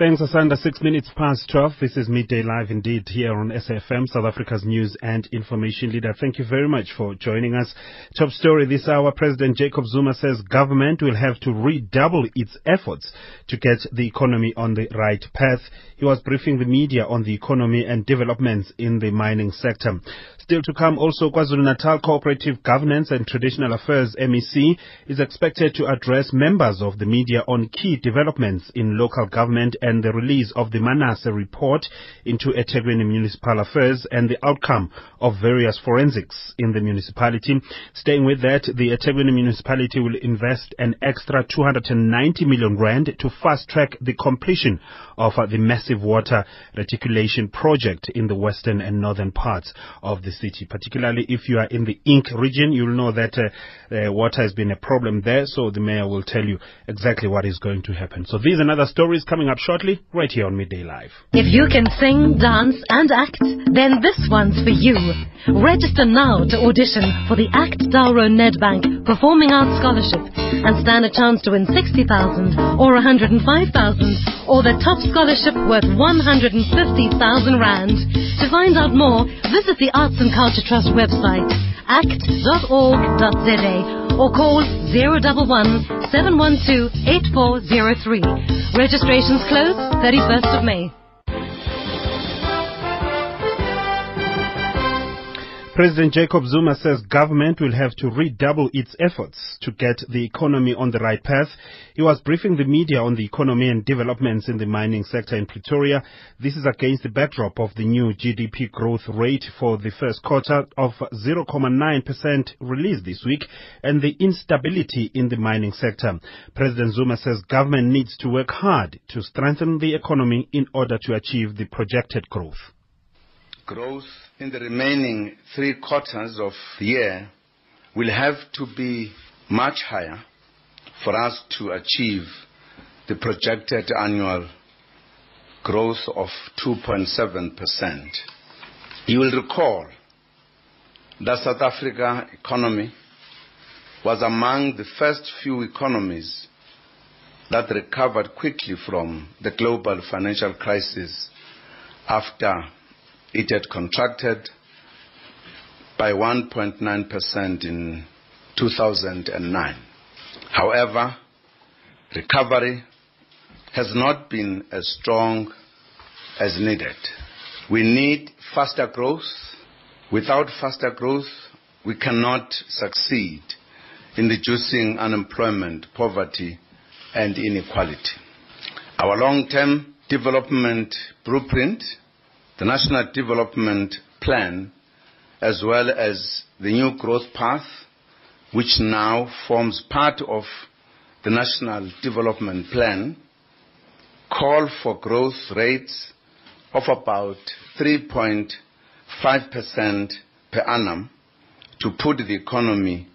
Thanks, Asanda. 12:06. This is Midday Live indeed here on SAFM, South Africa's news and information leader. Thank you very much for joining us. Top story this hour, President Jacob Zuma says government will have to redouble its efforts to get the economy on the right path. He was briefing the media on the economy and developments in the mining sector. Still to come, also KwaZulu-Natal Cooperative Governance and Traditional Affairs, MEC, is expected to address members of the media on key developments in local government and the release of the Manasseh report into eThekwini Municipal Affairs and the outcome of various forensics in the municipality. Staying with that, the eThekwini Municipality will invest an extra 290 million rand to fast-track the completion of the massive water reticulation project in the western and northern parts of the city. Particularly if you are in the Inc region, you'll know that water has been a problem there, so the mayor will tell you exactly what is going to happen. So these and other stories coming up shortly, right here on Midday Live. If you can sing, dance and act, then this one's for you. Register now to audition for the ACT Dauro Nedbank Performing Arts Scholarship and stand a chance to win 60,000 or 105,000 or the top scholarship worth 150,000 rand. To find out more, visit the Arts and Culture Trust website, act.org.za, or call 011 712 8403. Registrations close 31st of May. President Jacob Zuma says government will have to redouble its efforts to get the economy on the right path. He was briefing the media on the economy and developments in the mining sector in Pretoria. This is against the backdrop of the new GDP growth rate for the first quarter of 0.9% released this week and the instability in the mining sector. President Zuma says government needs to work hard to strengthen the economy in order to achieve the projected growth. Growth in the remaining three quarters of the year will have to be much higher for us to achieve the projected annual growth of 2.7%. You will recall that South Africa economy was among the first few economies that recovered quickly from the global financial crisis after it had contracted by 1.9% in 2009. However, recovery has not been as strong as needed. We need faster growth. Without faster growth, we cannot succeed in reducing unemployment, poverty, and inequality. Our long-term development blueprint, the National Development Plan, as well as the new growth path, which now forms part of the National Development Plan, call for growth rates of about 3.5% per annum to put the economy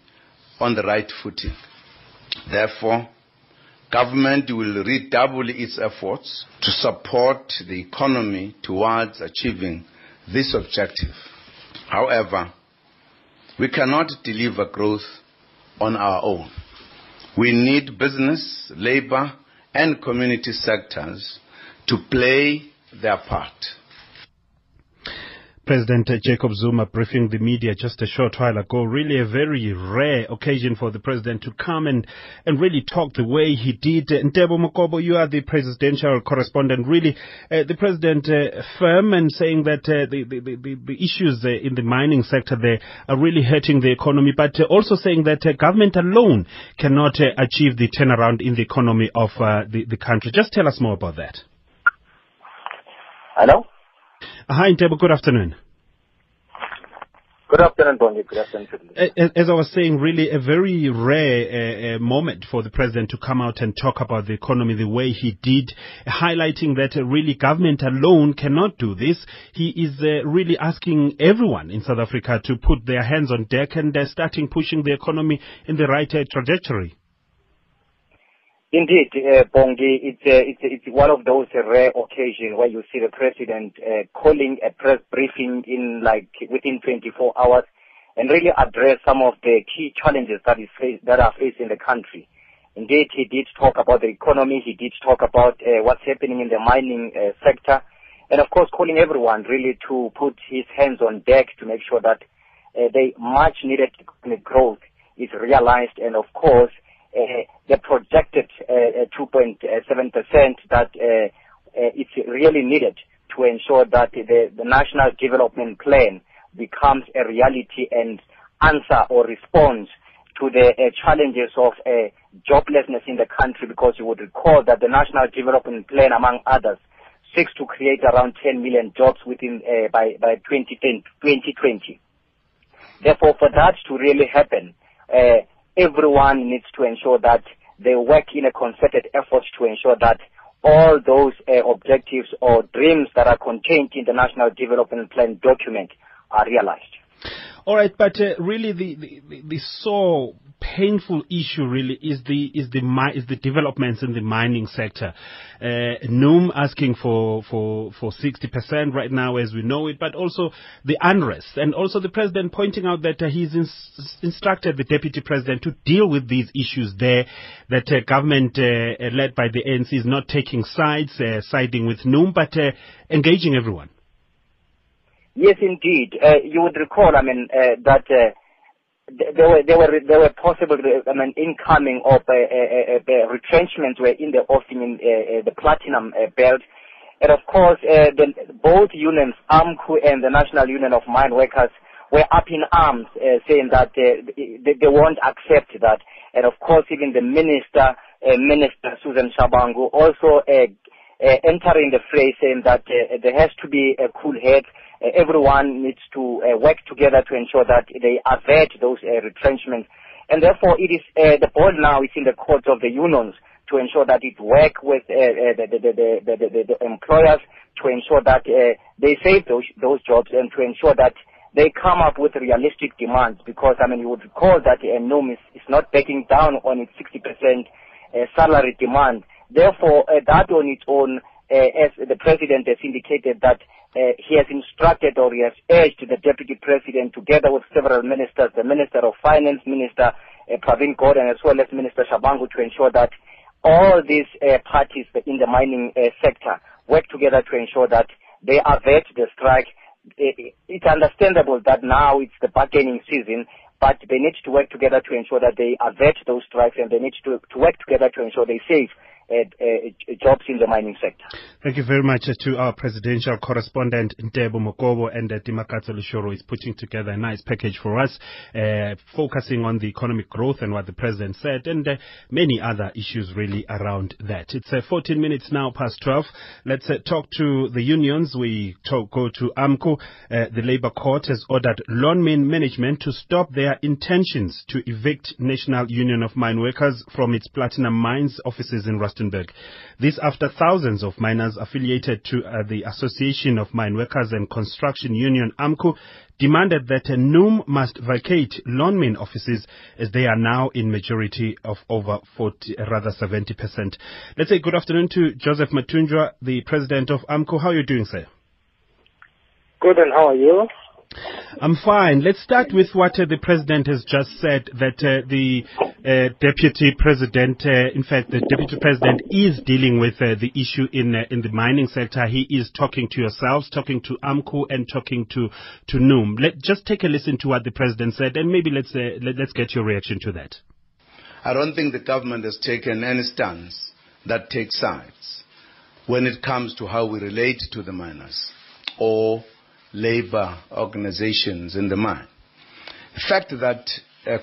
on the right footing. Therefore, government will redouble its efforts to support the economy towards achieving this objective. However, we cannot deliver growth on our own. We need business, labor, and community sectors to play their part. President Jacob Zuma briefing the media just a short while ago. Really a very rare occasion for the president to come and really talk the way he did. Ntebo Mokobo, you are the presidential correspondent. Really, the president firm and saying that the issues in the mining sector there are really hurting the economy, but also saying that government alone cannot achieve the turnaround in the economy of the country. Just tell us more about that. Hello? Hi, Ntebo. Good afternoon. Good afternoon, Bongi. Good afternoon. As I was saying, really a very rare moment for the president to come out and talk about the economy the way he did, highlighting that really government alone cannot do this. He is really asking everyone in South Africa to put their hands on deck and starting pushing the economy in the right trajectory. Indeed, Bongi, it's one of those rare occasions where you see the president calling a press briefing in within 24 hours and really address some of the key challenges that are facing the country. Indeed, he did talk about the economy. He did talk about what's happening in the mining sector. And, of course, calling everyone really to put his hands on deck to make sure that the much-needed economic growth is realized. And, of course, the projected 2.7% that it's really needed to ensure that the National Development Plan becomes a reality and answer or response to the challenges of joblessness in the country, because you would recall that the National Development Plan, among others, seeks to create around 10 million jobs within by 2020. Therefore, for that to really happen, everyone needs to ensure that they work in a concerted effort to ensure that all those objectives or dreams that are contained in the National Development Plan document are realized. All right, but really, the so painful issue really is the developments in the mining sector. NUM asking for 60% right now, as we know it, but also the unrest, and also the president pointing out that he's instructed the deputy president to deal with these issues there. That government led by the ANC is not taking sides, siding with NUM, but engaging everyone. Yes, indeed. You would recall, that there were possible, incoming of retrenchments were in the offing in the platinum belt, and of course, both unions, AMCU and the National Union of Mine Workers, were up in arms, saying that they won't accept that, and of course, even the Minister Susan Shabangu also entering the fray, saying that there has to be a cool head. Everyone needs to work together to ensure that they avert those retrenchments. And therefore, it is the ball now is in the courts of the unions to ensure that it work with the employers to ensure that they save those jobs and to ensure that they come up with realistic demands. Because, you would recall that NUM is not backing down on its 60% salary demand. Therefore, that on its own, as the president has indicated that he has instructed or he has urged the deputy president together with several ministers, the Minister of Finance, Minister Pravin Gordhan, and as well as Minister Shabangu, to ensure that all these parties in the mining sector work together to ensure that they avert the strike. It's understandable that now it's the bargaining season, but they need to work together to ensure that they avert those strikes, and they need to work together to ensure they save jobs in the mining sector. Thank you very much to our presidential correspondent Ntebo Mokobo, and Dimakatso Lushozi is putting together a nice package for us, focusing on the economic growth and what the president said, and many other issues really around that. It's 14 minutes now past 12. Let's talk to the unions. We go to AMCU. The Labour Court has ordered Lonmin management to stop their intentions to evict National Union of Mine Workers from its platinum mines offices in Rustenburg. This after thousands of miners affiliated to the Association of Mine Workers and Construction Union, AMCU, demanded that NUM must vacate Lonmin offices, as they are now in majority of over 70%. Let's say good afternoon to Joseph Mathunjwa, the president of AMCU. How are you doing, sir? Good, and how are you? I'm fine. Let's start with what the president has just said, that the deputy president, in fact, the deputy president is dealing with the issue in the mining sector. He is talking to yourselves, talking to AMCU, and talking to NUM. Just take a listen to what the president said, and maybe let's get your reaction to that. I don't think the government has taken any stance that takes sides when it comes to how we relate to the miners or labor organizations in the mine. The fact that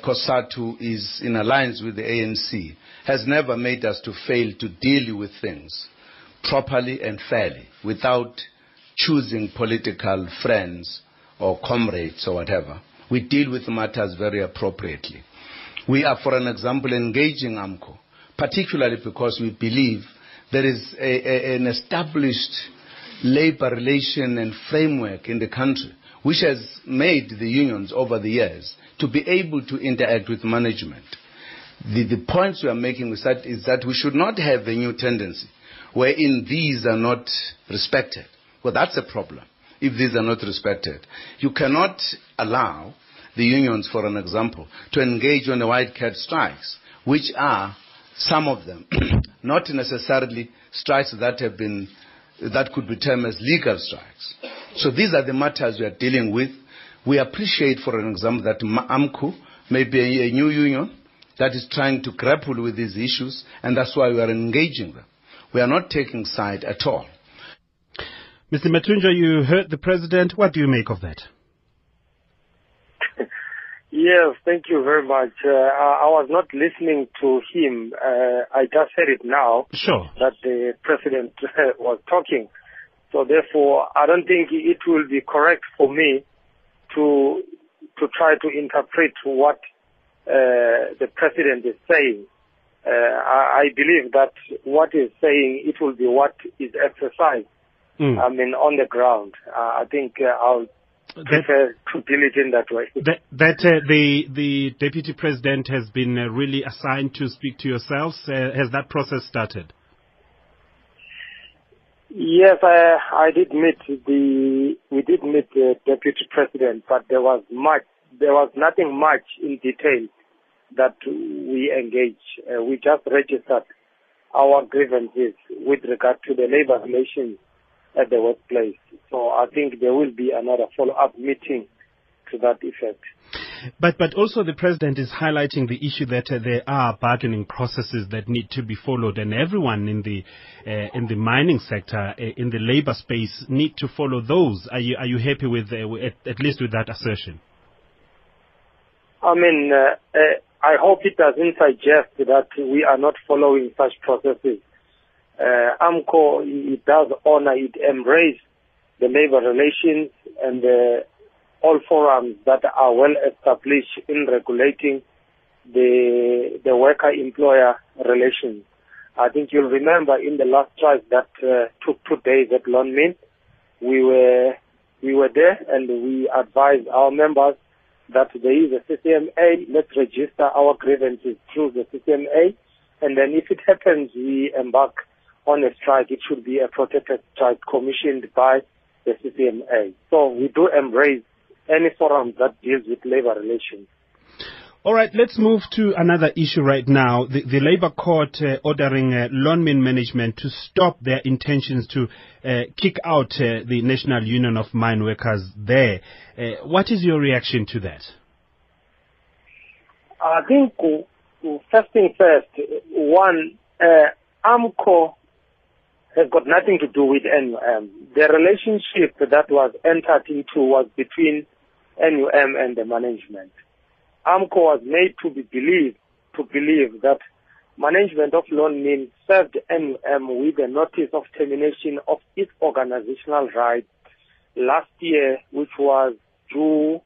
COSATU is in alliance with the ANC has never made us to fail to deal with things properly and fairly without choosing political friends or comrades or whatever. We deal with matters very appropriately. We are, for an example, engaging AMCU, particularly because we believe there is an established labor relation and framework in the country, which has made the unions over the years to be able to interact with management. The points we are making with that is that we should not have a new tendency wherein these are not respected. Well, that's a problem. If these are not respected, you cannot allow the unions, for an example, to engage on the white-cat strikes, which are some of them, not necessarily strikes that have been, that could be termed as legal strikes. So these are the matters we are dealing with. We appreciate, for an example, that AMCU may be a new union that is trying to grapple with these issues, and that's why we are engaging them. We are not taking side at all. Mr. Mathunjwa, you heard the president. What do you make of that? Yes, thank you very much. I was not listening to him. I just heard it now. Sure. That the president was talking. So therefore, I don't think it will be correct for me to try to interpret what the president is saying. I believe that what he's saying, it will be what is exercised. I mean, on the ground. I think I'll prefer to deal it in that way. The deputy president has been really assigned to speak to yourselves. Has that process started? Yes, we did meet the deputy president, but there was nothing much in detail that we engaged. We just registered our grievances with regard to the labor relations at the workplace. So I think there will be another follow-up meeting to that effect. But also the president is highlighting the issue that there are bargaining processes that need to be followed, and everyone in the mining sector, in the labor space, need to follow those. Are you happy with at least with that assertion? I mean, I hope it doesn't suggest that we are not following such processes. AMCU, it does honor, it embrace the labor relations and all forums that are well established in regulating the worker-employer relations. I think you'll remember in the last strike that took 2 days at Lonmin, we were there and we advised our members that there is a CCMA, let's register our grievances through the CCMA, and then if it happens, we embark on a strike. It should be a protected strike commissioned by the CCMA. So we do embrace any forum that deals with labor relations. All right, let's move to another issue right now. The Labour Court ordering Lonmin management to stop their intentions to kick out the National Union of Mine Workers there. What is your reaction to that? I think, first thing first, one, AMCU has got nothing to do with NUM. The relationship that was entered into was between NUM and the management. AMCU was made to believe that management of Lonmin served NUM with a notice of termination of its organizational rights last year, which was due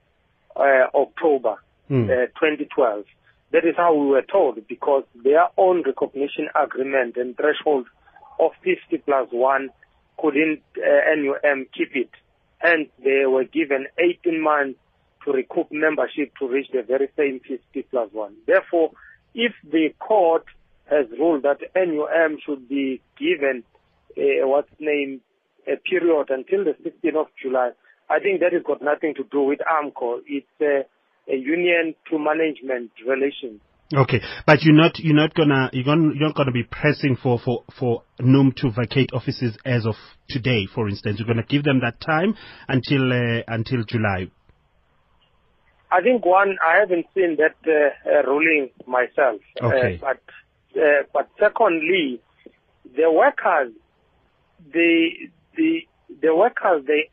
October 2012. That is how we were told, because their own recognition agreement and threshold of 50+1 couldn't NUM keep it. Hence, they were given 18 months to recoup membership to reach the very same 50+1. Therefore, if the court has ruled that NUM should be given a period until the 16th of July, I think that has got nothing to do with AMCU. It's a union to management relation. Okay, but you're not gonna be pressing for NUM to vacate offices as of today, for instance. You're gonna give them that time until July. I think I haven't seen that ruling myself. Okay. But secondly, the workers they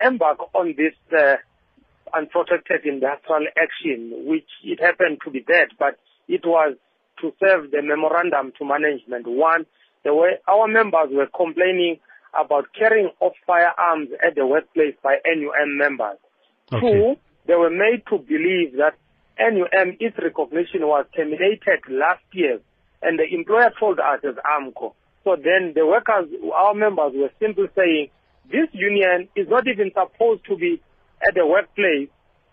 embark on this unprotected industrial action, which it happened to be that, but it was to serve the memorandum to management. One, our members were complaining about carrying of firearms at the workplace by NUM members. Okay. Two, they were made to believe that NUM, its recognition was terminated last year, and the employer told us as AMCU. So then the workers, our members, were simply saying, this union is not even supposed to be at the workplace.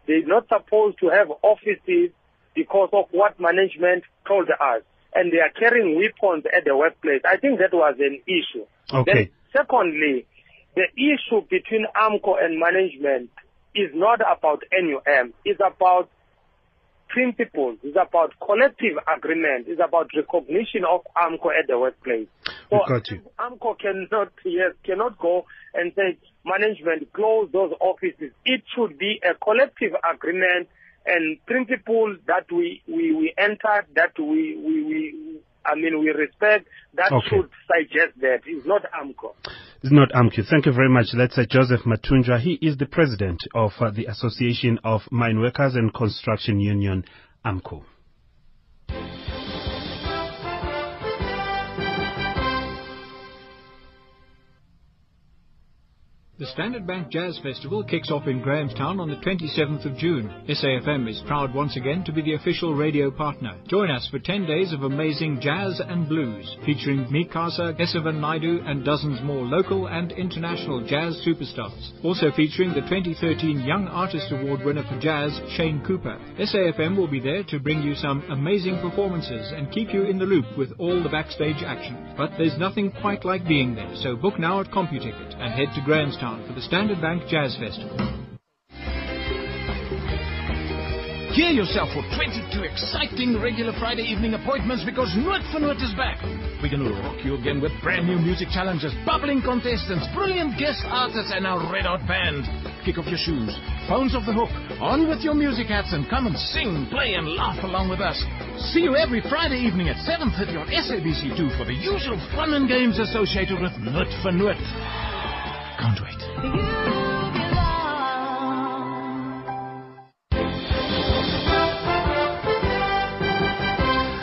They're not supposed to have offices because of what management told us. And they are carrying weapons at the workplace. I think that was an issue. Okay. Then, secondly, the issue between AMCU and management is not about NUM. It's about principles, it's about collective agreement, it's about recognition of AMCU at the workplace. So AMCU cannot go and say, management, close those offices. It should be a collective agreement and principles that we entered, that we respect, that should suggest that. It's not AMCU. It's not AMCU. Thank you very much. That's Joseph Mathunjwa. He is the president of the Association of Mine Workers and Construction Union, AMCU. The Standard Bank Jazz Festival kicks off in Grahamstown on the 27th of June. SAFM is proud once again to be the official radio partner. Join us for 10 days of amazing jazz and blues, featuring Mikasa, Kesavan Naidu and dozens more local and international jazz superstars. Also featuring the 2013 Young Artist Award winner for jazz, Shane Cooper. SAFM will be there to bring you some amazing performances and keep you in the loop with all the backstage action. But there's nothing quite like being there, so book now at CompuTicket and head to Grahamstown for the Standard Bank Jazz Festival. Gear yourself for 22 exciting regular Friday evening appointments, because Noot for Noot is back. We're going to rock you again with brand new music challenges, bubbling contestants, brilliant guest artists and our red hot band. Kick off your shoes, phones off the hook, on with your music hats and come and sing, play and laugh along with us. See you every Friday evening at 7:30 on SABC2 for the usual fun and games associated with Noot for Noot. Can't wait.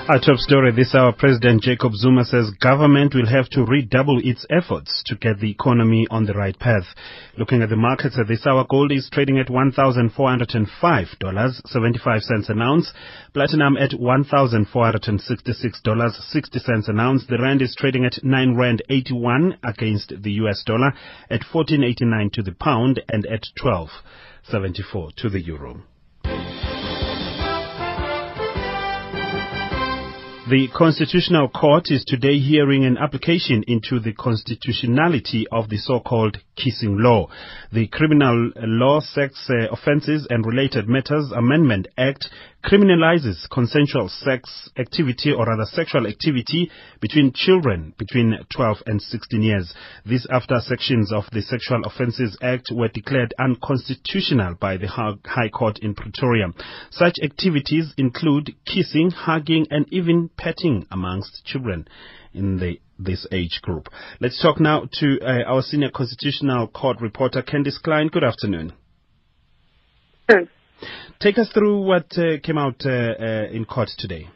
Our top story this hour, President Jacob Zuma says government will have to redouble its efforts to get the economy on the right path. Looking at the markets at this hour, gold is trading at $1,405.75 an ounce, platinum at $1,466.60 an ounce. The rand is trading at R9.81 against the US dollar, at 14.89 to the pound and at 12.74 to the euro. The Constitutional Court is today hearing an application into the constitutionality of the so-called kissing law. The Criminal Law, Sex Offences and Related Matters Amendment Act criminalizes consensual sex activity, or rather sexual activity, between children between 12 and 16 years. This after sections of the Sexual Offences Act were declared unconstitutional by the High Court in Pretoria. Such activities include kissing, hugging and even petting amongst children in this age group. Let's talk now to our senior Constitutional Court reporter, Candice Klein. Good afternoon. Thanks. Take us through what came out in court today.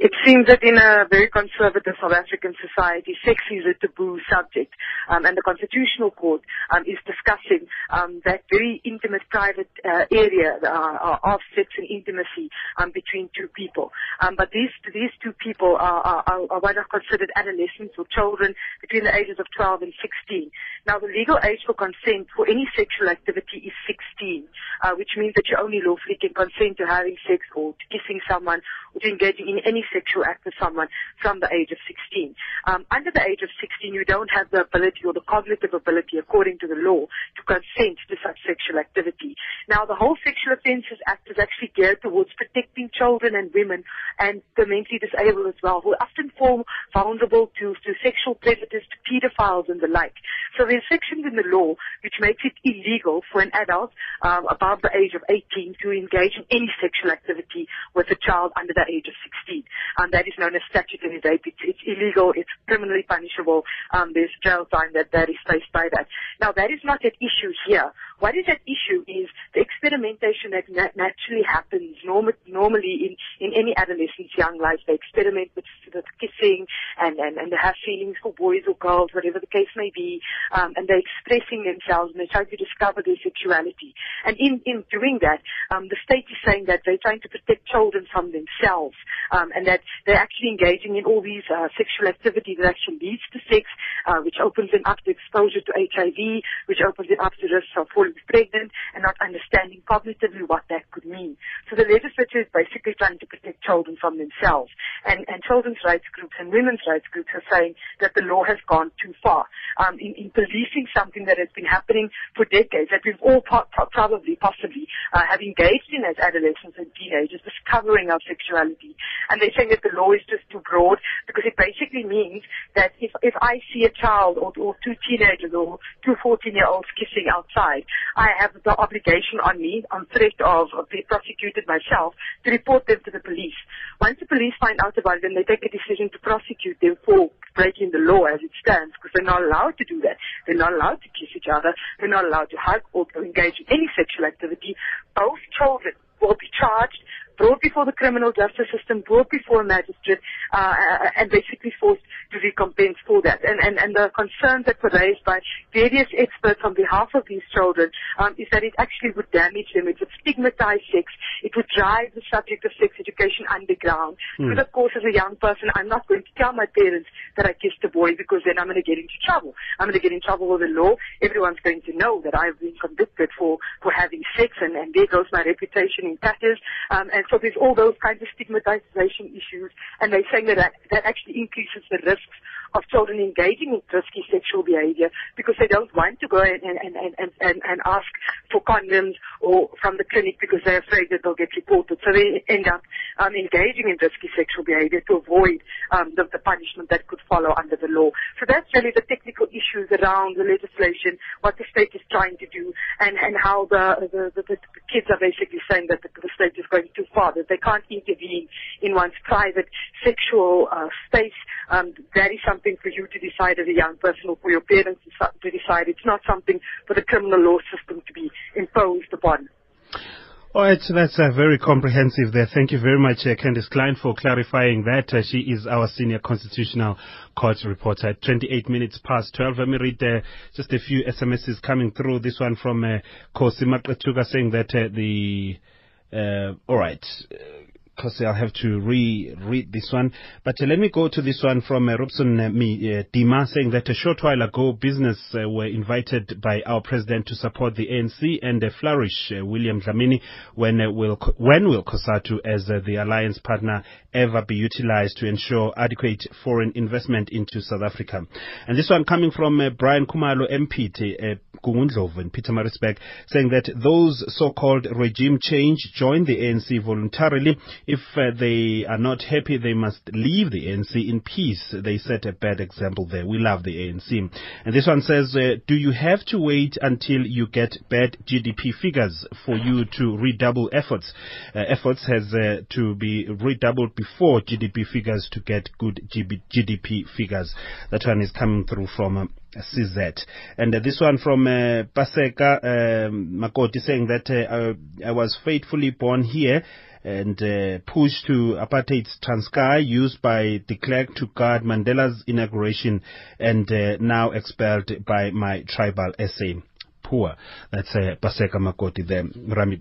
It seems that in a very conservative South African society, sex is a taboo subject, and the Constitutional Court is discussing that very intimate private area of sex and intimacy between two people. But these two people are what are considered adolescents or children between the ages of 12 and 16. Now, the legal age for consent for any sexual activity is 16, which means that you only lawfully can consent to having sex or to kissing someone or to engaging in any sexual act with someone from the age of 16. Under the age of 16, you don't have the ability or the cognitive ability, according to the law, to consent to such sexual activity. Now, the whole Sexual Offences Act is actually geared towards protecting children and women and the mentally disabled as well, who often fall vulnerable to sexual predators, to pedophiles and the like. So there are sections in the law which makes it illegal for an adult above the age of 18 to engage in any sexual activity with a child under the age of 16. That is known as statutory rape. It's illegal, it's criminally punishable, there's jail time that is faced by that. Now, that is not at issue here. What is at issue is the experimentation that naturally happens normally in any adolescent's young life. They experiment with kissing and they have feelings for boys or girls, whatever the case may be, and they're expressing themselves and they try to discover their sexuality. And in doing that, the state is saying that they're trying to protect children from themselves, and that they're actually engaging in all these sexual activity that actually leads to sex, which opens them up to exposure to HIV, which opens them up to risks of falling pregnant and not understanding cognitively what that could mean. So the legislature is basically trying to protect children from themselves. And children's men's rights groups and women's rights groups are saying that the law has gone too far in policing something that has been happening for decades, that we've all probably have engaged in as adolescents and teenagers, discovering our sexuality. And they're saying that the law is just too broad, because it basically means that if I see a child or two teenagers or two 14-year-olds kissing outside, I have the obligation on me, on threat of being prosecuted myself, to report them to the police. Once the police find out about it, then they take a decision to prosecute them for breaking the law as it stands, because they're not allowed to do that. They're not allowed to kiss each other. They're not allowed to hug or to engage in any sexual activity. Both children will be charged, brought before the criminal justice system, brought before a magistrate, and basically forced to recompense for that. And the concerns that were raised by various experts on behalf of these children is that it actually would damage them. It would stigmatize sex. It would drive the subject of sex education underground. Because, of course, as a young person, I'm not going to tell my parents that I kissed a boy, because then I'm going to get into trouble. I'm going to get in trouble with the law. Everyone's going to know that I've been convicted for having sex, and there goes my reputation in tatters. And so there's all those kinds of stigmatization issues, and they're saying that actually increases the risks of children engaging in risky sexual behavior, because they don't want to go and ask for condoms or from the clinic, because they're afraid that they'll get reported. So they end up engaging in risky sexual behavior to avoid the punishment that could follow under the law. So that's really the technical issues around the legislation, what the state is trying to do, and how the kids are basically saying that the state is going too far, that they can't intervene in one's private sexual space. That is something for you to decide as a young person, or for your parents to decide. It's not something for the criminal law system to be imposed upon. All right, so that's very comprehensive there. Thank you very much, Candice Klein, for clarifying that. She is our senior constitutional court reporter. At 28 minutes past 12. Let me read just a few SMSs coming through. This one from Kosi Maqatuga saying that all right. Because I'll have to reread this one. But let me go to this one from Robson Dima, saying that a short while ago, business were invited by our president to support the ANC and flourish. William Dlamini, when will COSATU as the alliance partner ever be utilized to ensure adequate foreign investment into South Africa? And this one coming from Brian Kumalo, MP, Gungundlovu, Peter Marisbeck, saying that those so-called regime change join the ANC voluntarily. If they are not happy, they must leave the ANC in peace. They set a bad example there. We love the ANC. And this one says, do you have to wait until you get bad GDP figures for you to redouble efforts? Efforts has to be redoubled before GDP figures to get good GDP figures. That one is coming through from sees that. And this one from Paseka Makoti, saying that I was faithfully born here and pushed to apartheid's Transkei used by de Klerk to guard Mandela's inauguration, and now expelled by my tribal SA. Poor. That's Paseka Makoti there,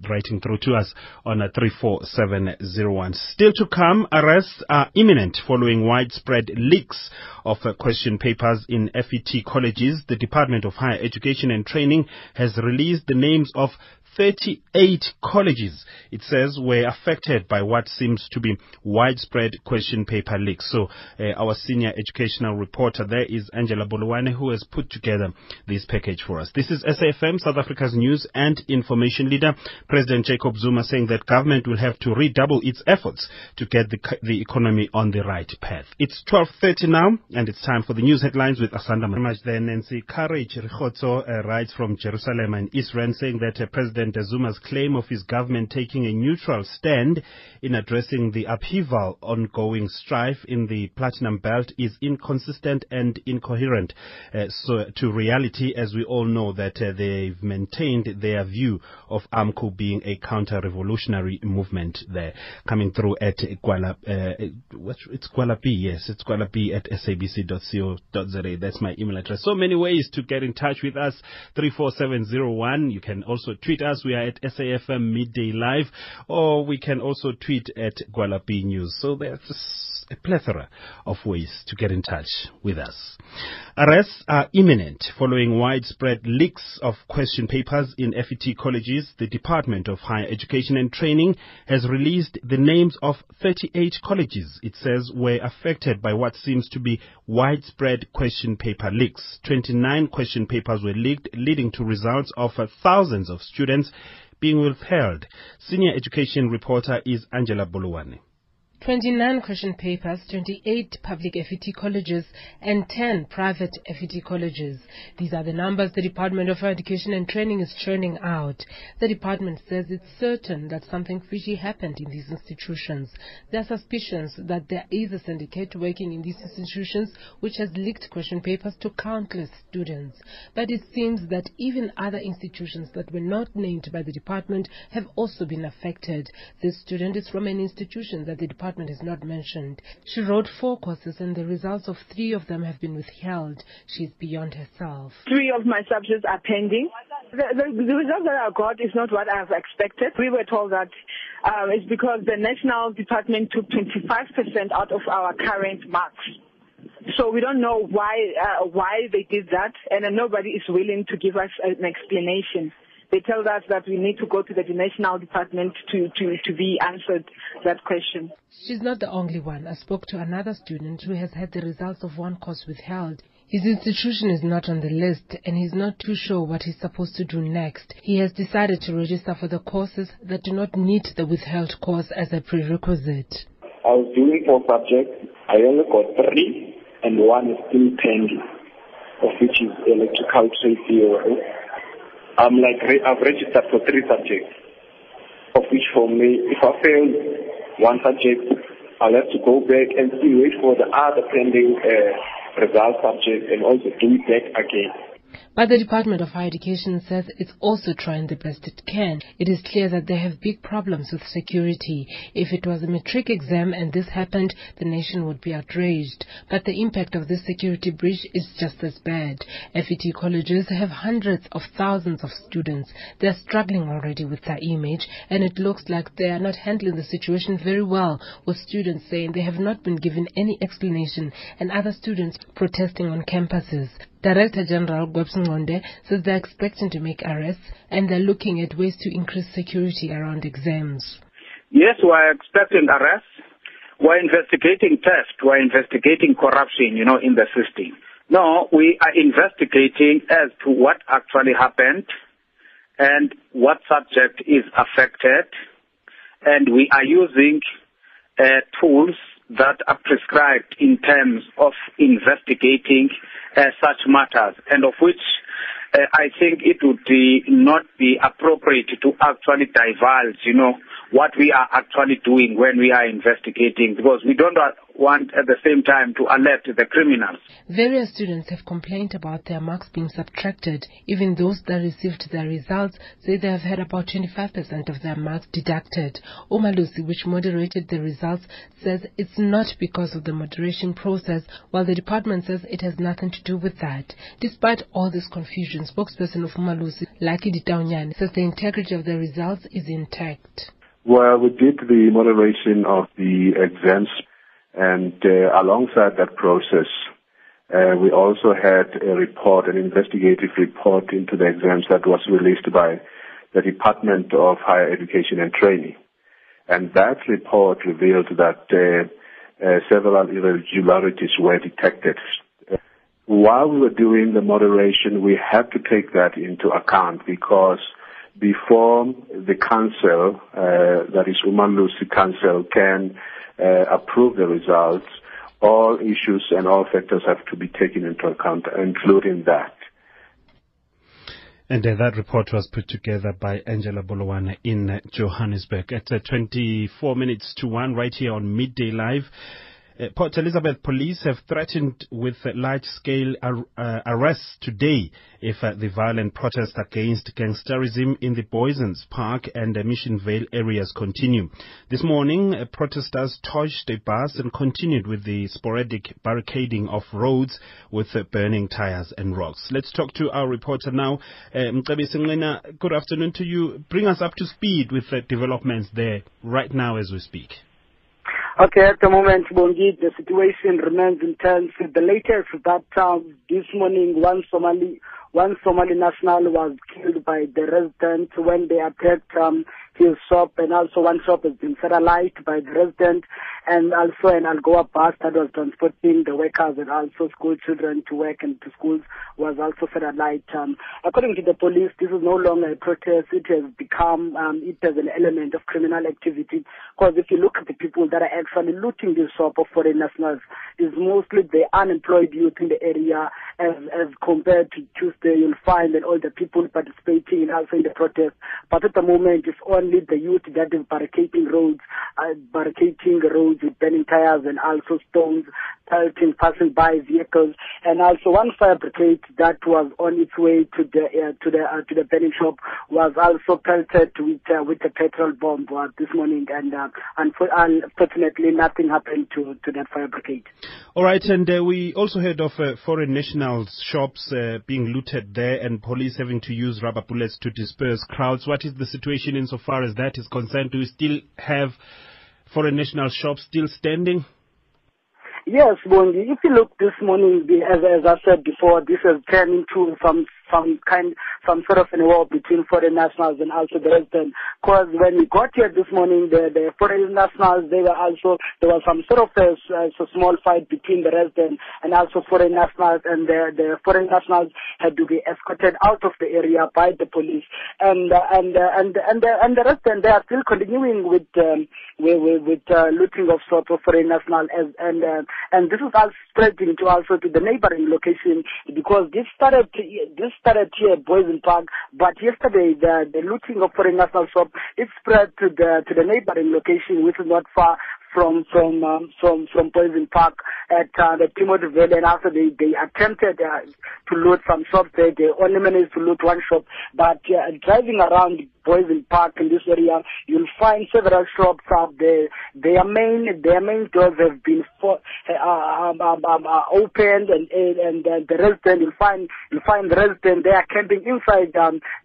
writing through to us on 34701. Still to come, arrests are imminent following widespread leaks of question papers in FET colleges. The Department of Higher Education and Training has released the names of 38 colleges, it says, were affected by what seems to be widespread question paper leaks. So our senior educational reporter there is Angela Bolowana, who has put together this package for us. This is SAFM, South Africa's news and information leader. President Jacob Zuma saying that government will have to redouble its efforts to get the economy on the right path. It's 12:30 now, and it's time for the news headlines with Asanda Mhlanga. There, Nancy Courage Rikhotso writes from Jerusalem and Israel, saying that President Zuma's claim of his government taking a neutral stand in addressing the upheaval, ongoing strife in the Platinum Belt is inconsistent and incoherent to reality, as we all know that they've maintained their view of AMCU being a counter-revolutionary movement there. Coming through at Kuala B at sabc.co.za. That's my email address. So many ways to get in touch with us. 34701. You can also tweet us. We are at SAFM Midday Live, or we can also tweet at Gwalapi News. So there's a plethora of ways to get in touch with us. Arrests are imminent following widespread leaks of question papers in FET colleges. The Department of Higher Education and Training has released the names of 38 colleges it says were affected by what seems to be widespread question paper leaks. 29 question papers were leaked, leading to results of thousands of students being withheld. Senior education reporter is Angela Bolowana. 29 question papers, 28 public FET colleges and 10 private FET colleges. These are the numbers the Department of Education and Training is churning out. The department says it's certain that something fishy happened in these institutions. There are suspicions that there is a syndicate working in these institutions which has leaked question papers to countless students. But it seems that even other institutions that were not named by the department have also been affected. This student is from an institution that the department is not mentioned. She wrote 4 courses and the results of 3 of them have been withheld. She's beyond herself. 3 of my subjects are pending. The result that I got is not what I have expected. We were told that it's because the national department took 25% out of our current marks. So we don't know why they did that, and nobody is willing to give us an explanation. They tell us that we need to go to the national department to be answered that question. She's not the only one. I spoke to another student who has had the results of one course withheld. His institution is not on the list and he's not too sure what he's supposed to do next. He has decided to register for the courses that do not need the withheld course as a prerequisite. I was doing 4 subjects. I only got 3 and 1 is still pending, of which is electrical trade theory. I've registered for 3 subjects, of which for me, if I fail one subject, I'll have to go back and still wait for the other pending result subject and also do it back again. But the Department of Higher Education says it's also trying the best it can. It is clear that they have big problems with security. If it was a matric exam and this happened, the nation would be outraged. But the impact of this security breach is just as bad. FET colleges have hundreds of thousands of students. They're struggling already with their image, and it looks like they are not handling the situation very well, with students saying they have not been given any explanation and other students protesting on campuses. Director General Gobson-Gonde says they're expecting to make arrests and they're looking at ways to increase security around exams. Yes, we're expecting arrests. We're investigating theft. We're investigating corruption, in the system. No, we are investigating as to what actually happened and what subject is affected. And we are using tools that are prescribed in terms of investigating such matters, and of which I think it would not be appropriate to actually divulge, what we are actually doing when we are investigating, because we don't want at the same time to alert the criminals. Various students have complained about their marks being subtracted. Even those that received their results say they have had about 25% of their marks deducted. Omalusi, which moderated the results, says it's not because of the moderation process, while the department says it has nothing to do with that. Despite all this confusion, spokesperson of Omalusi, Lucky Ditaunyan, says the integrity of the results is intact. Well, we did the moderation of the exams, and alongside that process, we also had a report, an investigative report into the exams that was released by the Department of Higher Education and Training. And that report revealed that several irregularities were detected. While we were doing the moderation, we had to take that into account because before the council, that is Omalusi Council, can approve the results, all issues and all factors have to be taken into account, including that. And that report was put together by Angela Bolowana in Johannesburg. At 1:24 right here on Midday Live. Port Elizabeth police have threatened with large-scale arrests today if the violent protest against gangsterism in the Boysen Park and Mission Vale areas continue. This morning, protesters torched a bus and continued with the sporadic barricading of roads with burning tires and rocks. Let's talk to our reporter now, Nkabi Sinqilina. Good afternoon to you. Bring us up to speed with the developments there right now as we speak. Okay, at the moment, Bongi, the situation remains intense. The latest that this morning, one Somali national was killed by the resident when they attacked his shop, and also one shop has been fertilized by the resident, and also an Algoa bus that was transporting the workers and also school children to work and to schools was also fertilized. According to the police, this is no longer a protest. It has become, it has an element of criminal activity, because if you look at the people that are actually looting this shop of foreign nationals, is mostly the unemployed youth in the area, as compared to Tuesday. You'll find that all the people participating and also in the protest, but at the moment it's only the youth that is barricading roads with burning tires and also stones, pelting passing by vehicles, and also one fire brigade that was on its way to the burning shop was also pelted with a petrol bomb this morning, and unfortunately nothing happened to that fire brigade. All right, and we also heard of foreign nationals' shops being looted there, and police having to use rubber bullets to disperse crowds. What is the situation insofar as that is concerned? Do we still have foreign national shops still standing? Yes, Bongi. If you look this morning, as I said before, this has turned into some sort of a war between foreign nationals and also the residents. Because when we got here this morning, the foreign nationals, there was some sort of a small fight between the residents and also foreign nationals, and the foreign nationals had to be escorted out of the area by the police. And the residents, they are still continuing with looting of sort of foreign nationals, and this is also spreading to the neighboring location, because this started here at Boysen Park, but yesterday the looting of foreign national shop, it spread to the neighboring location, which is not far from Boysen Park at the Timothy Valley, and after they attempted to loot some shops there. They only managed to loot one shop, but driving around Boysen Park in this area, you'll find several shops out there. Their main doors have been opened, and the resident, you'll find the resident, they are camping inside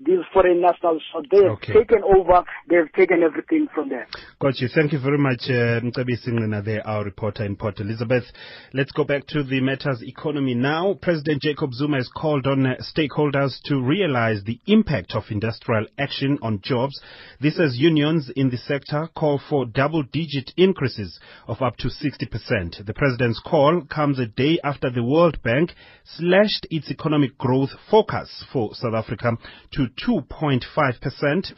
these foreign national shops. They have taken over. They have taken everything from there. Got you. Thank you very much, Nkabi Sinqilina there, our reporter in Port Elizabeth. Let's go back to the matters economy now. President Jacob Zuma has called on stakeholders to realize the impact of industrial action on jobs. This as unions in the sector call for double-digit increases of up to 60%. The president's call comes a day after the World Bank slashed its economic growth forecast for South Africa to 2.5%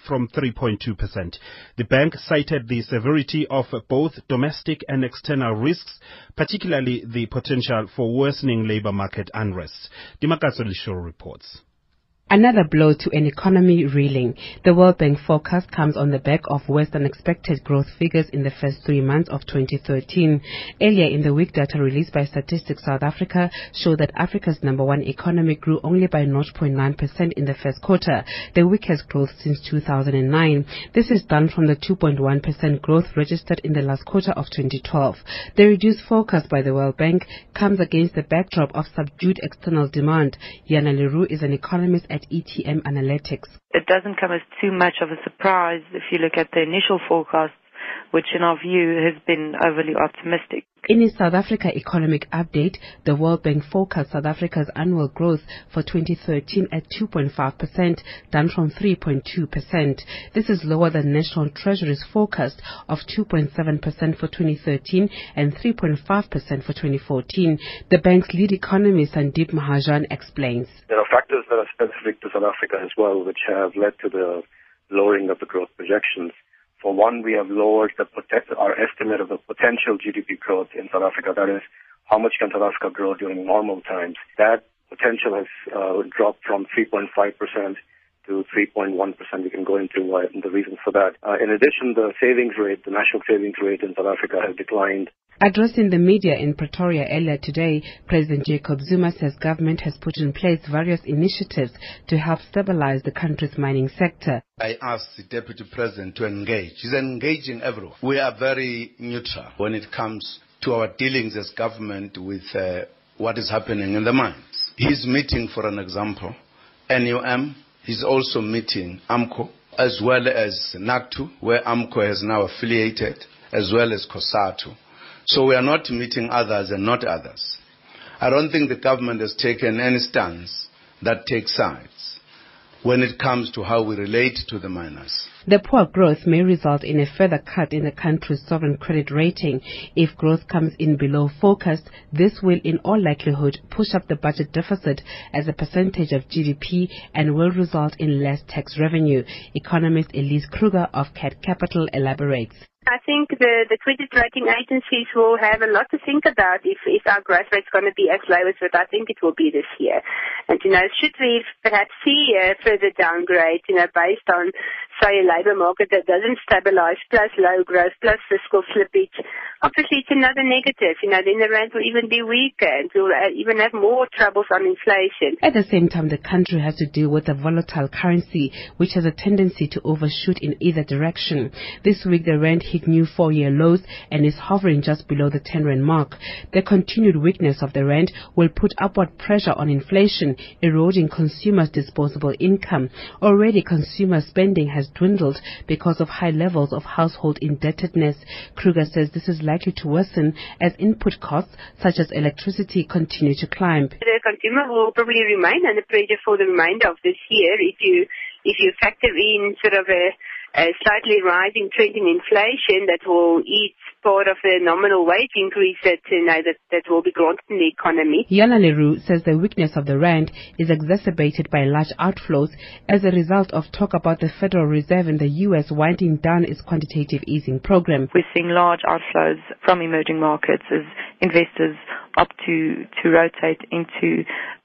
from 3.2%. The bank cited the severity of both domestic and external risks, particularly the potential for worsening labor market unrest. Dimakatso Lushozi reports. Another blow to an economy reeling. The World Bank forecast comes on the back of worse than expected growth figures in the first 3 months of 2013. Earlier in the week, data released by Statistics South Africa showed that Africa's #1 economy grew only by 0.9% in the first quarter, the weakest growth since 2009. This is down from the 2.1% growth registered in the last quarter of 2012. The reduced forecast by the World Bank comes against the backdrop of subdued external demand. Yana Liru is an economist at ETM Analytics. It doesn't come as too much of a surprise if you look at the initial forecast, which in our view has been overly optimistic. In its South Africa economic update, the World Bank forecasts South Africa's annual growth for 2013 at 2.5%, down from 3.2%. This is lower than National Treasury's forecast of 2.7% for 2013 and 3.5% for 2014. The bank's lead economist, Sandeep Mahajan, explains. There are factors that are specific to South Africa as well, which have led to the lowering of the growth projections. For one, we have lowered our estimate of the potential GDP growth in South Africa. That is, how much can South Africa grow during normal times? That potential has dropped from 3.5% to 3.1%. We can go into the reasons for that. In addition, the national savings rate in South Africa has declined. Addressing the media in Pretoria earlier today, President Jacob Zuma says government has put in place various initiatives to help stabilize the country's mining sector. I asked the Deputy President to engage. He's engaging everyone. We are very neutral when it comes to our dealings as government with what is happening in the mines. He's meeting, for an example, NUM. He's also meeting AMCU, as well as NACTU, where AMCU has now affiliated, as well as COSATU. So we are not meeting others and not others. I don't think the government has taken any stance that takes sides when it comes to how we relate to the miners. The poor growth may result in a further cut in the country's sovereign credit rating. If growth comes in below forecast, this will in all likelihood push up the budget deficit as a percentage of GDP and will result in less tax revenue. Economist Elise Kruger of Cat Capital elaborates. I think the credit rating agencies will have a lot to think about if our growth rate is going to be as low as what I think it will be this year. And, you know, should we perhaps see a further downgrade, you know, based on, say, a labour market that doesn't stabilise, plus low growth, plus fiscal slippage, obviously it's another negative. You know, then the rand will even be weaker and we'll even have more troubles on inflation. At the same time, the country has to deal with a volatile currency, which has a tendency to overshoot in either direction. This week, the rand hit new four-year lows and is hovering just below the 10 rand mark. The continued weakness of the rand will put upward pressure on inflation, eroding consumers' disposable income. Already, consumer spending has dwindled because of high levels of household indebtedness. Kruger says this is likely to worsen as input costs such as electricity continue to climb. The consumer will probably remain under pressure for the remainder of this year if you factor in sort of a slightly rising trend in inflation that will eat part of the nominal wage increase that will be granted in the economy. Yana Liru says the weakness of the rand is exacerbated by large outflows as a result of talk about the Federal Reserve in the U.S. winding down its quantitative easing program. We're seeing large outflows from emerging markets as investors opt to rotate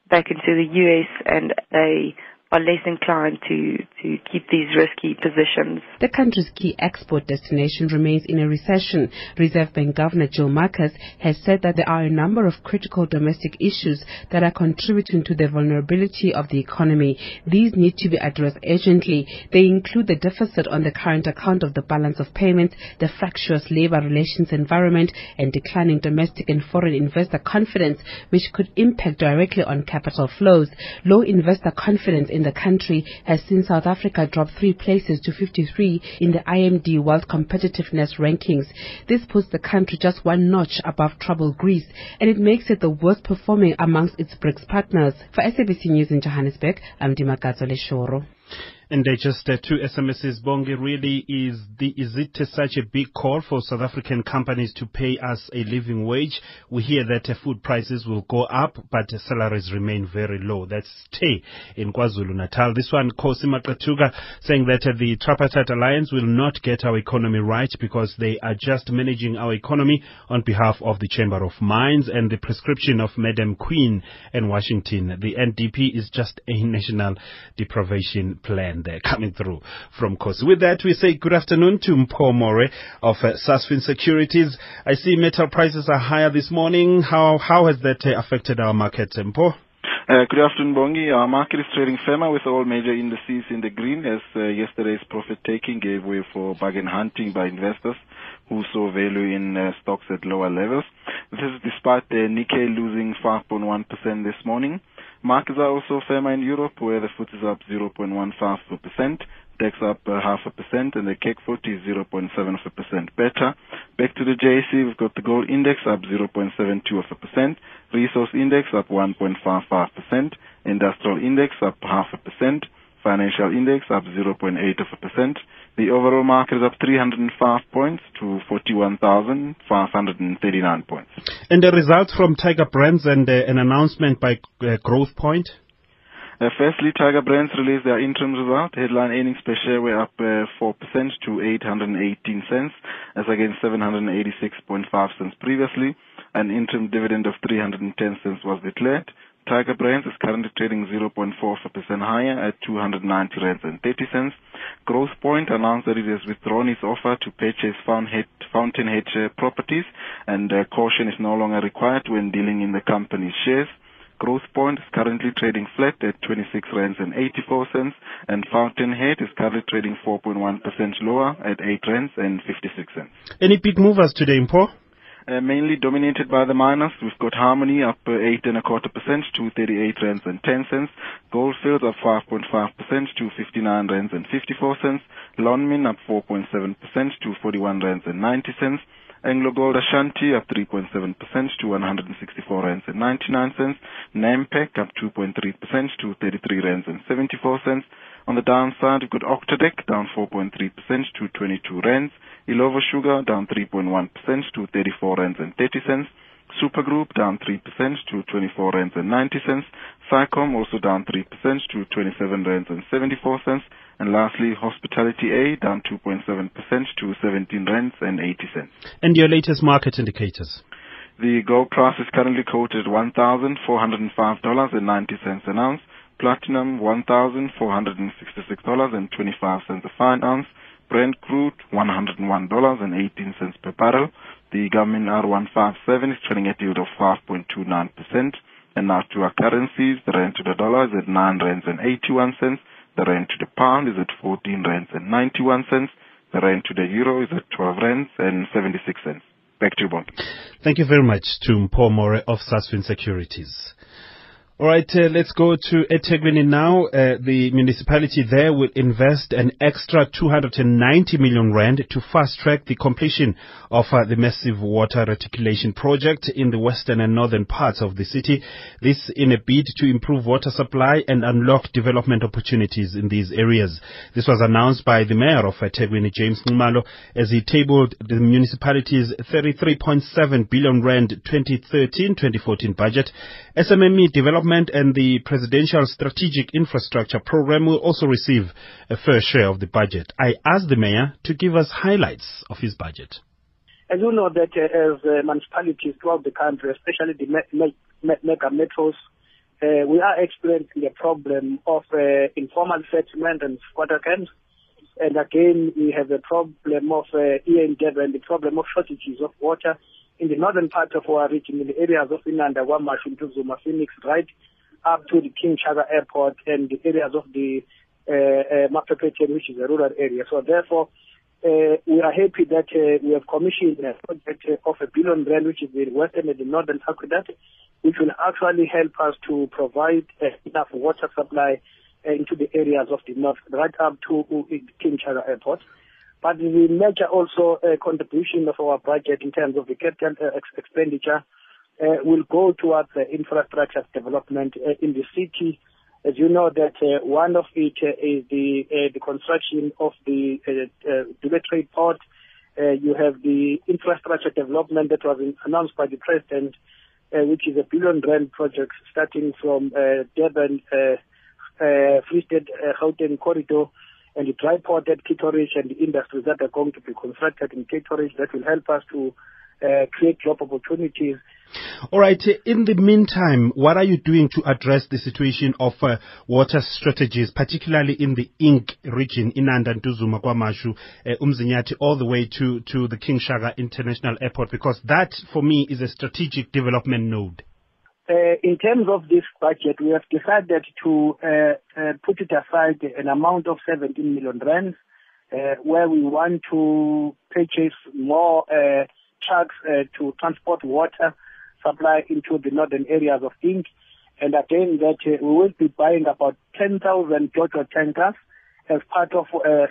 back into the U.S. and they are less inclined to keep these risky positions. The country's key export destination remains in a recession. Reserve Bank Governor Joe Marcus has said that there are a number of critical domestic issues that are contributing to the vulnerability of the economy. These need to be addressed urgently. They include the deficit on the current account of the balance of payments, the fractious labour relations environment, and declining domestic and foreign investor confidence, which could impact directly on capital flows. Low investor confidence in the country has seen South Africa drop 3 places to 53 in the IMD World Competitiveness Rankings. This puts the country just one notch above troubled Greece, and it makes it the worst performing amongst its BRICS partners. For SABC News in Johannesburg, I'm Dimakatso Lushozi. And just two SMSs, Bongi, really, is it such a big call for South African companies to pay us a living wage? We hear that food prices will go up, but salaries remain very low. That's Tay in KwaZulu-Natal. This one, Kosi Matatuga, saying that the Tripartite Alliance will not get our economy right because they are just managing our economy on behalf of the Chamber of Mines and the prescription of Madam Queen in Washington. The NDP is just a national deprivation plan. They're coming through from Kosi. With that, we say good afternoon to Mpho More of Sasfin Securities. I see metal prices are higher this morning. How has that affected our market, Mpho? Good afternoon, Bongi. Our market is trading firmer with all major indices in the green as yesterday's profit-taking gave way for bargain hunting by investors who saw value in stocks at lower levels. This is despite the Nikkei losing 5.1% this morning. Markets are also firmer in Europe, where the foot is up 0.15%, DAX up 0.5%, and the CAC 40 is 0.7% better. Back to the JSE, we've got the gold index up 0.72%, resource index up 1.55%, industrial index up 0.5%, financial index up 0.8%. The overall market is up 305 points to 41,539 points. And the results from Tiger Brands and an announcement by Growthpoint? Firstly, Tiger Brands released their interim result. Headline earnings per share were up 4% to 818 cents, as against 786.5 cents previously. An interim dividend of 310 cents was declared. Tiger Brands is currently trading 0.44% higher at 290.30 rand. Growthpoint announced that it has withdrawn its offer to purchase Fountainhead properties, and caution is no longer required when dealing in the company's shares. Growthpoint is currently trading flat at 26 rands and 84 cents, and Fountainhead is currently trading 4.1% lower at 8 rands and 56 cents. Any big movers today, Mpho? Mainly dominated by the miners. We've got Harmony up 8.25% to 38 rands and 10 cents. Goldfields up 5.5% to 59 rands and 54 cents. Lonmin up 4.7% to 41 rands and 90 cents. Anglo Gold Ashanti up 3.7% to 164.99 rand. Nampak up 2.3% to 33.74 rand. On the downside, we've got Octodec down 4.3% to 22 rand. Illovo Sugar down 3.1% to 34 rand and 30 cents. Supergroup down 3% to 24 rand and 90 cents. Cycom also down 3% to 27 rand and 74 cents. And lastly, Hospitality A down 2.7% to 17 rand and 80 cents. And your latest market indicators. The gold price is currently quoted $1,405.90 an ounce. Platinum $1,466.25 a fine ounce. Brent crude $101.18 per barrel. The government R157 is trading at a yield of 5.29%. And now to our currencies, the rand to the dollar is at 9 rand and 81 cents. The rand to the pound is at 14 rand and 91 cents. The rand to the euro is at 12 rand and 76 cents. Back to you, Bongi. Thank you very much to Mpho More of Sasfin Securities. All right, let's go to eThekwini now. The municipality there will invest an extra 290 million rand to fast-track the completion of the massive water reticulation project in the western and northern parts of the city. This in a bid to improve water supply and unlock development opportunities in these areas. This was announced by the mayor of eThekwini, James Nkumalo, as he tabled the municipality's 33.7 billion rand 2013-2014 budget. SMME development and the Presidential Strategic Infrastructure Program will also receive a fair share of the budget. I asked the mayor to give us highlights of his budget. As you know that as municipalities throughout the country, especially the mega metros, we are experiencing a problem of informal settlement and squatter camps. And again, we have a problem of here in Durban, the problem of shortages of water in the northern part of our region, in the areas of Inanda, Wamash, Zuma, Phoenix, right up to the King Chaka Airport and the areas of the Mapepetian, which is a rural area. So therefore, we are happy that we have commissioned a project of R1 billion, which is the western and the northern aqueduct, which will actually help us to provide enough water supply into the areas of the north, right up to King Chaka Airport. But the major also contribution of our budget in terms of the capital expenditure will go towards infrastructure development in the city. As you know that one of it is the construction of the Durban trade port. You have the infrastructure development that was announced by the president, which is R1 billion project starting from Durban, Free State, Gauteng corridor, and the dry port at Kitteridge and the industries that are going to be constructed in Kitteridge that will help us to create job opportunities. All right. In the meantime, what are you doing to address the situation of water strategies, particularly in the Ink region, Inanda, Ntuzuma, Kwamashu, Umzinyati, all the way to the King Chaka International Airport? Because that, for me, is a strategic development node. In terms of this budget, we have decided to put it aside an amount of 17 million rand, where we want to purchase more trucks to transport water supply into the northern areas of Ink. And again, that we will be buying about 10,000 Jojo tankers as part of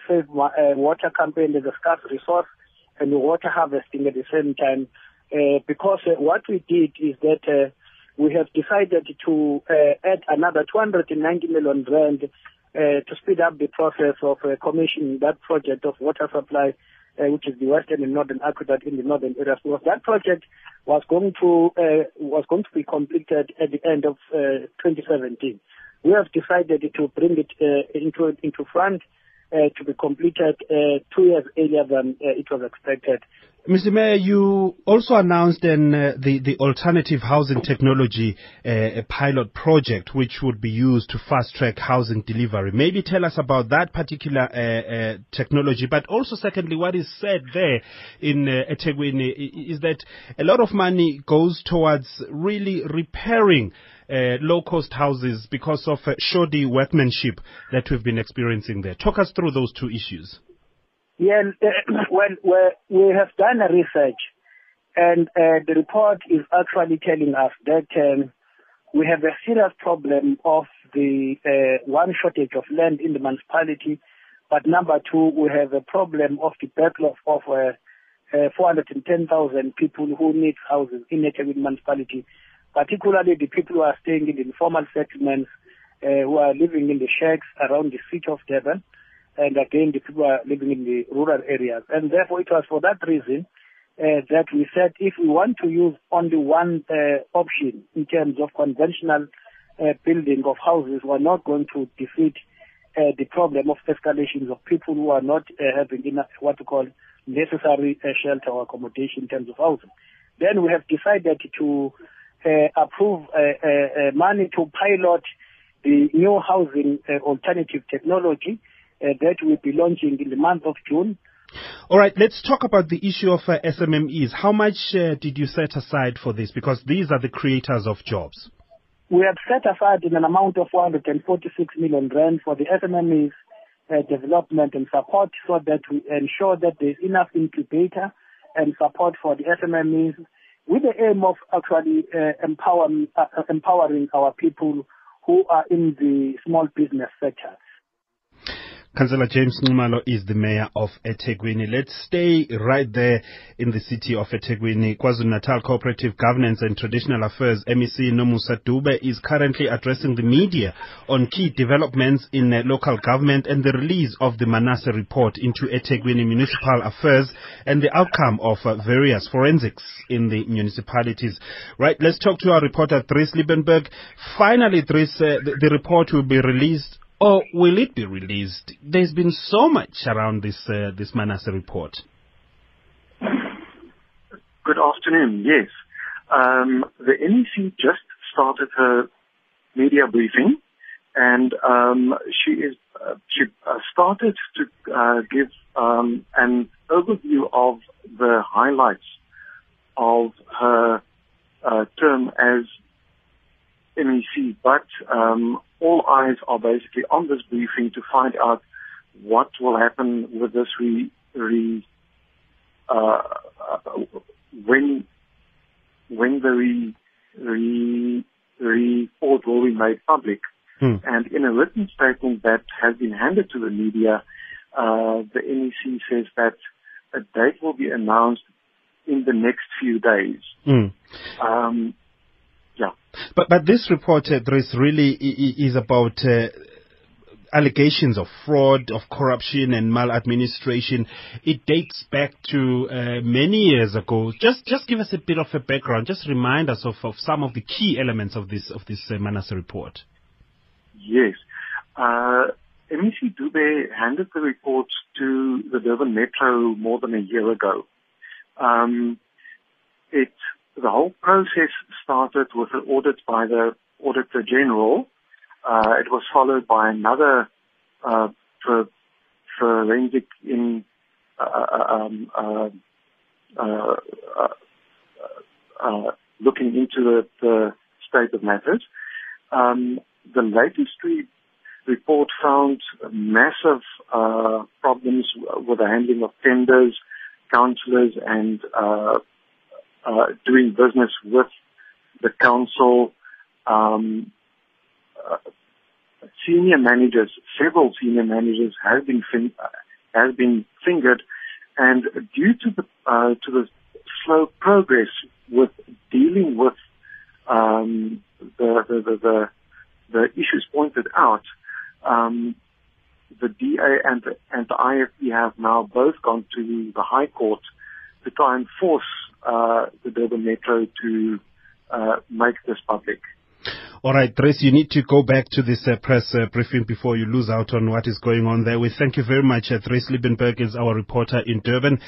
Save Water campaign as a scarce resource and water harvesting at the same time. Because what we did is that we have decided to add another 290 million rand to speed up the process of commissioning that project of water supply, which is the western and northern aqueduct in the northern areas. Because that project was going to be completed at the end of 2017. We have decided to bring it into front to be completed 2 years earlier than it was expected. Mr. Mayor, you also announced the alternative housing technology a pilot project which would be used to fast-track housing delivery. Maybe tell us about that particular technology, but also secondly, what is said there in eThekwini is that a lot of money goes towards really repairing low-cost houses because of shoddy workmanship that we've been experiencing there. Talk us through those two issues. Yeah, well, we have done a research, and the report is actually telling us that we have a serious problem of the one shortage of land in the municipality, but number two, we have a problem of the backlog of 410,000 people who need houses in eThekwini municipality, particularly the people who are staying in the informal settlements, who are living in the shacks around the city of Durban, and again, the people who are living in the rural areas. And therefore, it was for that reason that we said if we want to use only one option in terms of conventional building of houses, we're not going to defeat the problem of escalations of people who are not having enough, what we call necessary shelter or accommodation in terms of housing. Then we have decided to approve money to pilot the new housing alternative technology that will be launching in the month of June. All right, let's talk about the issue of SMMEs. How much did you set aside for this? Because these are the creators of jobs. We have set aside an amount of 446 million rand for the SMMEs development and support, so that we ensure that there is enough incubator and support for the SMMEs, with the aim of actually empowering our people who are in the small business sector. Councillor James Nkumalo is the mayor of eThekwini. Let's stay right there in the city of eThekwini. KwaZulu-Natal Cooperative Governance and Traditional Affairs MEC Nomusa Dube is currently addressing the media on key developments in local government and the release of the Manasseh report into eThekwini municipal affairs and the outcome of various forensics in the municipalities. Right, let's talk to our reporter Dries Liebenberg. Finally, Dries, the report will be released. Or will it be released? There's been so much around this this Manasseh report. Good afternoon. Yes, the NEC just started her media briefing, and she started to give an overview of the highlights of her term as MEC, but all eyes are basically on this briefing to find out what will happen with this when the report will be made public. And in a written statement that has been handed to the media, the NEC says that a date will be announced in the next few days. But this report, Dries, really is about allegations of fraud, of corruption and maladministration. It dates back to many years ago. Just give us a bit of a background. Just remind us of some of the key elements of this Manasseh report. Yes. MEC Dube handed the report to the Durban Metro more than a year ago. The whole process started with an audit by the Auditor General. It was followed by another forensic looking into the state of matters. The latest report found massive problems with the handling of tenders, councillors, and doing business with the council, senior managers, several senior managers have been fingered, and due to the slow progress with dealing with the issues pointed out, the DA and the IFP have now both gone to the High Court to try and force the Durban Metro to make this public. All right, Dries, you need to go back to this press briefing before you lose out on what is going on there. We thank you very much. Dries Liebenberg is our reporter in Durban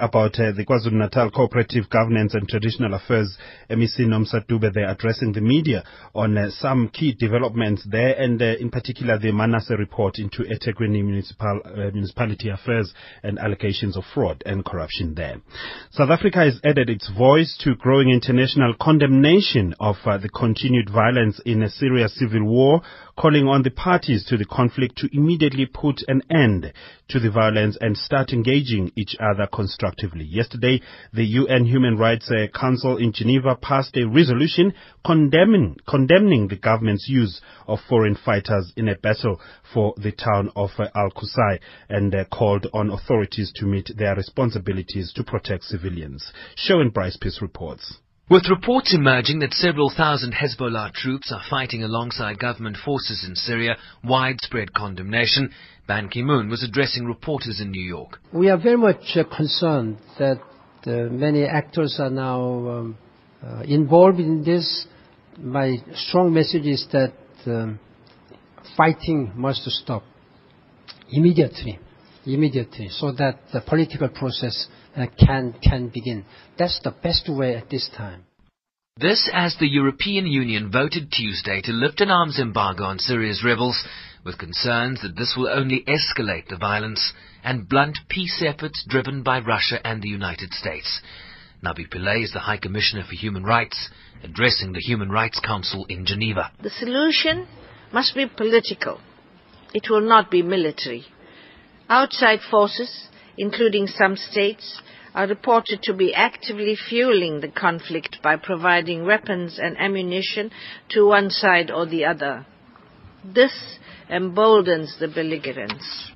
about the KwaZulu-Natal Cooperative Governance and Traditional Affairs MEC Nomusa Dube. They're addressing the media on some key developments there, and in particular the Manasseh report into eThekwini municipality affairs and allegations of fraud and corruption there. South Africa has added its voice to growing international condemnation of the continued violence in a Syria's civil war, calling on the parties to the conflict to immediately put an end to the violence and start engaging each other constructively. Yesterday, the UN Human Rights Council in Geneva passed a resolution condemning the government's use of foreign fighters in a battle for the town of Al-Qusay and called on authorities to meet their responsibilities to protect civilians. Sherwin Bryce-Pease reports. With reports emerging that several thousand Hezbollah troops are fighting alongside government forces in Syria, widespread condemnation, Ban Ki-moon was addressing reporters in New York. We are very much concerned that many actors are now involved in this. My strong message is that fighting must stop immediately, so that the political process can begin. That's the best way at this time. This as the European Union voted Tuesday to lift an arms embargo on Syria's rebels, with concerns that this will only escalate the violence and blunt peace efforts driven by Russia and the United States. Navi Pillay is the High Commissioner for Human Rights, addressing the Human Rights Council in Geneva. The solution must be political. It will not be military. Outside forces, including some states, are reported to be actively fueling the conflict by providing weapons and ammunition to one side or the other. This emboldens the belligerents.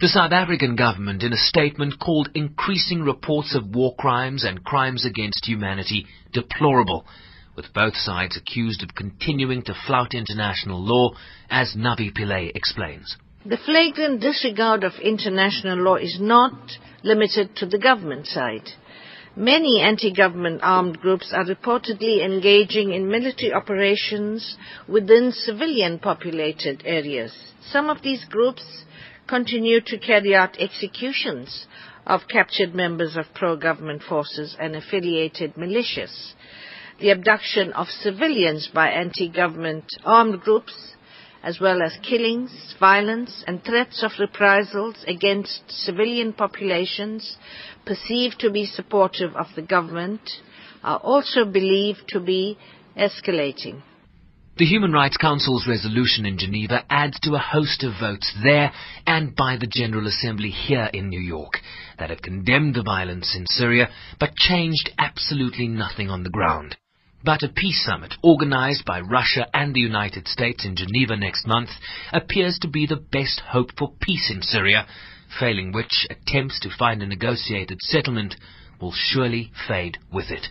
The South African government, in a statement, called increasing reports of war crimes and crimes against humanity deplorable, with both sides accused of continuing to flout international law, as Navi Pillay explains. The flagrant disregard of international law is not limited to the government side. Many anti-government armed groups are reportedly engaging in military operations within civilian-populated areas. Some of these groups continue to carry out executions of captured members of pro-government forces and affiliated militias. The abduction of civilians by anti-government armed groups, as well as killings, violence, and threats of reprisals against civilian populations perceived to be supportive of the government, are also believed to be escalating. The Human Rights Council's resolution in Geneva adds to a host of votes there and by the General Assembly here in New York that have condemned the violence in Syria but changed absolutely nothing on the ground. But a peace summit organized by Russia and the United States in Geneva next month appears to be the best hope for peace in Syria, failing which attempts to find a negotiated settlement will surely fade with it.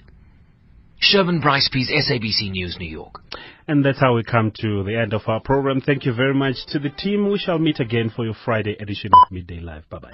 Sherwin Bryce-Pease, SABC News, New York. And that's how we come to the end of our program. Thank you very much to the team. We shall meet again for your Friday edition of Midday Live. Bye-bye.